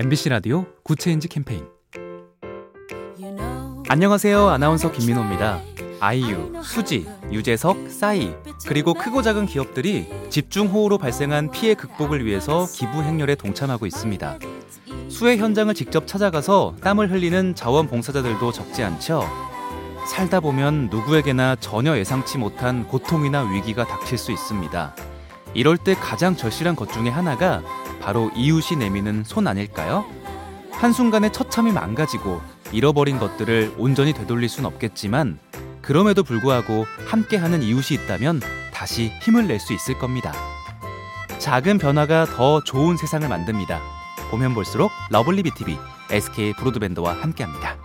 MBC 라디오 굿 체인지 캠페인. 안녕하세요. 아나운서 김민호입니다. 아이유, 수지, 유재석, 싸이 그리고 크고 작은 기업들이 집중호우로 발생한 피해 극복을 위해서 기부 행렬에 동참하고 있습니다. 수해 현장을 직접 찾아가서 땀을 흘리는 자원봉사자들도 적지 않죠. 살다 보면 누구에게나 전혀 예상치 못한 고통이나 위기가 닥칠 수 있습니다. 이럴 때 가장 절실한 것 중에 하나가 바로 이웃이 내미는 손 아닐까요? 한순간에 처참히 망가지고 잃어버린 것들을 온전히 되돌릴 순 없겠지만 그럼에도 불구하고 함께하는 이웃이 있다면 다시 힘을 낼 수 있을 겁니다. 작은 변화가 더 좋은 세상을 만듭니다. 보면 볼수록 러블리비티비, SK 브로드밴드와 함께합니다.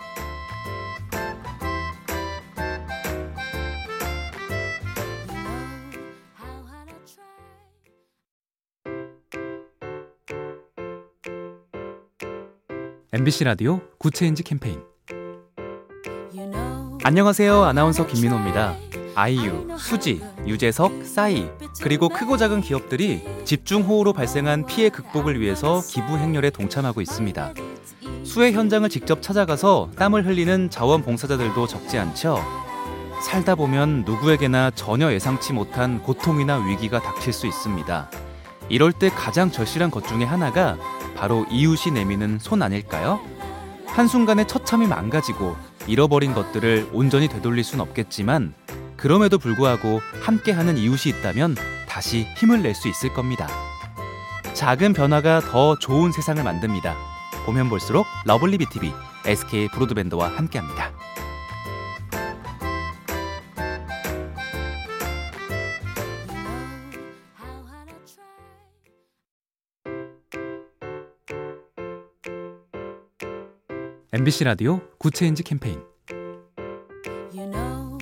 MBC 라디오 굿 체인지 캠페인. 안녕하세요. 아나운서 김민호입니다. 아이유, 수지, 유재석, 싸이 그리고 크고 작은 기업들이 집중호우로 발생한 피해 극복을 위해서 기부 행렬에 동참하고 있습니다. 수해 현장을 직접 찾아가서 땀을 흘리는 자원봉사자들도 적지 않죠. 살다 보면 누구에게나 전혀 예상치 못한 고통이나 위기가 닥칠 수 있습니다. 이럴 때 가장 절실한 것 중에 하나가 바로 이웃이 내미는 손 아닐까요? 한순간에 처참히 망가지고 잃어버린 것들을 온전히 되돌릴 순 없겠지만 그럼에도 불구하고 함께하는 이웃이 있다면 다시 힘을 낼 수 있을 겁니다. 작은 변화가 더 좋은 세상을 만듭니다. 보면 볼수록 러블리비티비, SK 브로드밴드와 함께합니다. MBC 라디오 굿 체인지 캠페인.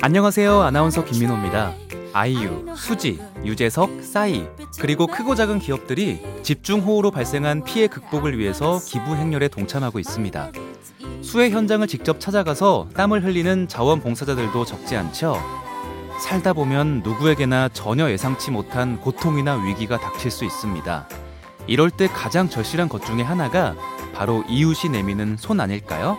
안녕하세요. 아나운서 김민호입니다. 아이유, 수지, 유재석, 싸이 그리고 크고 작은 기업들이 집중호우로 발생한 피해 극복을 위해서 기부 행렬에 동참하고 있습니다. 수해 현장을 직접 찾아가서 땀을 흘리는 자원봉사자들도 적지 않죠. 살다 보면 누구에게나 전혀 예상치 못한 고통이나 위기가 닥칠 수 있습니다. 이럴 때 가장 절실한 것 중에 하나가 바로 이웃이 내미는 손 아닐까요?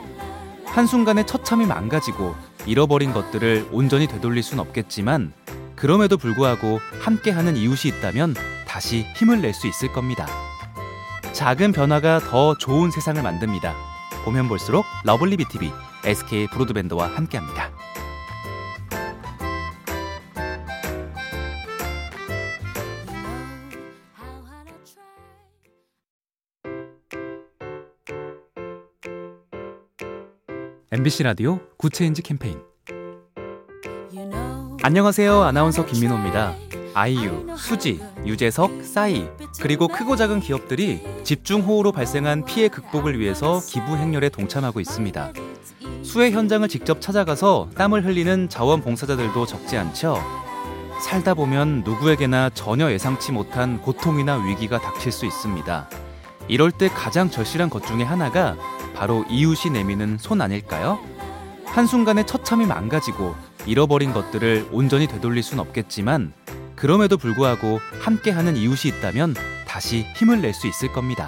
한순간에 처참히 망가지고 잃어버린 것들을 온전히 되돌릴 순 없겠지만 그럼에도 불구하고 함께하는 이웃이 있다면 다시 힘을 낼 수 있을 겁니다. 작은 변화가 더 좋은 세상을 만듭니다. 보면 볼수록 러블리비티비, SK 브로드밴드와 함께합니다. MBC 라디오 굿 체인지 캠페인. 안녕하세요. 아나운서 김민호입니다. 아이유, 수지, 유재석, 싸이 그리고 크고 작은 기업들이 집중호우로 발생한 피해 극복을 위해서 기부 행렬에 동참하고 있습니다. 수해 현장을 직접 찾아가서 땀을 흘리는 자원봉사자들도 적지 않죠. 살다 보면 누구에게나 전혀 예상치 못한 고통이나 위기가 닥칠 수 있습니다. 이럴 때 가장 절실한 것 중에 하나가 바로 이웃이 내미는 손 아닐까요? 한순간에 처참히 망가지고 잃어버린 것들을 온전히 되돌릴 순 없겠지만 그럼에도 불구하고 함께하는 이웃이 있다면 다시 힘을 낼 수 있을 겁니다.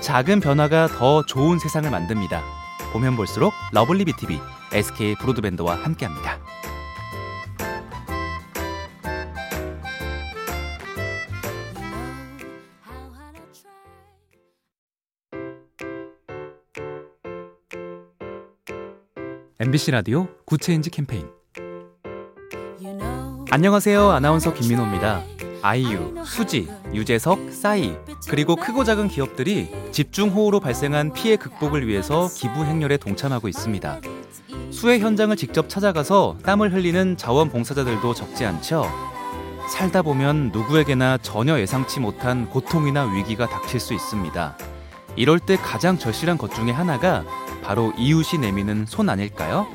작은 변화가 더 좋은 세상을 만듭니다. 보면 볼수록 러블리비티비, SK 브로드밴드와 함께합니다. MBC 라디오 굿 체인지 캠페인. 안녕하세요. 아나운서 김민호입니다. 아이유, 수지, 유재석, 싸이 그리고 크고 작은 기업들이 집중호우로 발생한 피해 극복을 위해서 기부 행렬에 동참하고 있습니다. 수해 현장을 직접 찾아가서 땀을 흘리는 자원봉사자들도 적지 않죠. 살다 보면 누구에게나 전혀 예상치 못한 고통이나 위기가 닥칠 수 있습니다. 이럴 때 가장 절실한 것 중에 하나가 바로 이웃이 내미는 손 아닐까요?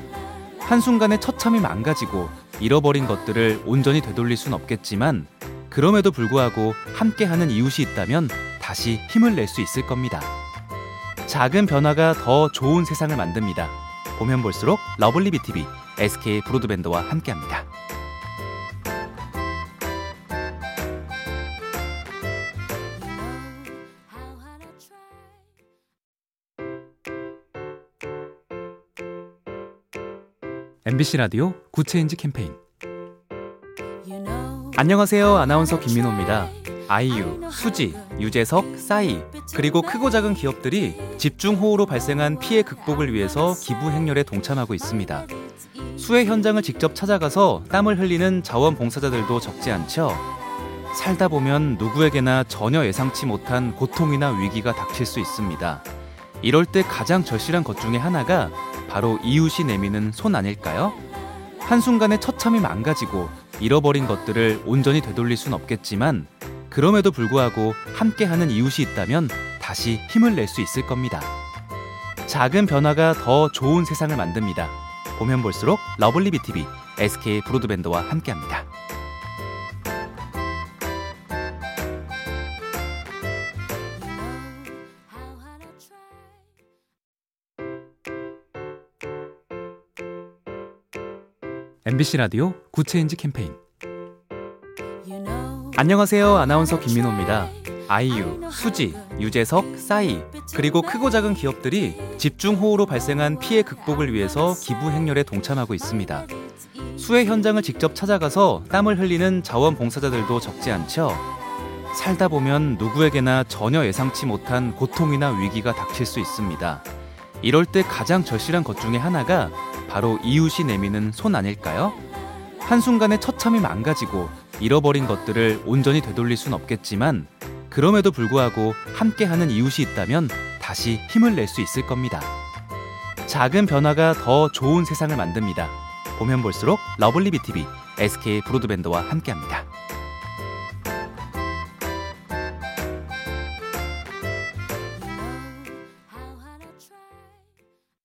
한순간에 처참히 망가지고 잃어버린 것들을 온전히 되돌릴 순 없겠지만 그럼에도 불구하고 함께하는 이웃이 있다면 다시 힘을 낼 수 있을 겁니다. 작은 변화가 더 좋은 세상을 만듭니다. 보면 볼수록 러블리비티비, SK 브로드밴드와 함께합니다. MBC 라디오 굿 체인지 캠페인. 안녕하세요. 아나운서 김민호입니다. 아이유, 수지, 유재석, 싸이 그리고 크고 작은 기업들이 집중호우로 발생한 피해 극복을 위해서 기부 행렬에 동참하고 있습니다. 수해 현장을 직접 찾아가서 땀을 흘리는 자원봉사자들도 적지 않죠. 살다 보면 누구에게나 전혀 예상치 못한 고통이나 위기가 닥칠 수 있습니다. 이럴 때 가장 절실한 것 중에 하나가 바로 이웃이 내미는 손 아닐까요? 한순간에 처참히 망가지고 잃어버린 것들을 온전히 되돌릴 순 없겠지만 그럼에도 불구하고 함께하는 이웃이 있다면 다시 힘을 낼 수 있을 겁니다. 작은 변화가 더 좋은 세상을 만듭니다. 보면 볼수록 러블리비티비, SK 브로드밴드와 함께합니다. MBC 라디오 굿 체인지 캠페인. 안녕하세요. 아나운서 김민호입니다. 아이유, 수지, 유재석, 싸이 그리고 크고 작은 기업들이 집중호우로 발생한 피해 극복을 위해서 기부 행렬에 동참하고 있습니다. 수해 현장을 직접 찾아가서 땀을 흘리는 자원봉사자들도 적지 않죠. 살다 보면 누구에게나 전혀 예상치 못한 고통이나 위기가 닥칠 수 있습니다. 이럴 때 가장 절실한 것 중에 하나가 바로 이웃이 내미는 손 아닐까요? 한순간에 처참히 망가지고 잃어버린 것들을 온전히 되돌릴 순 없겠지만 그럼에도 불구하고 함께하는 이웃이 있다면 다시 힘을 낼 수 있을 겁니다. 작은 변화가 더 좋은 세상을 만듭니다. 보면 볼수록 러블리비티비, SK 브로드밴드와 함께합니다.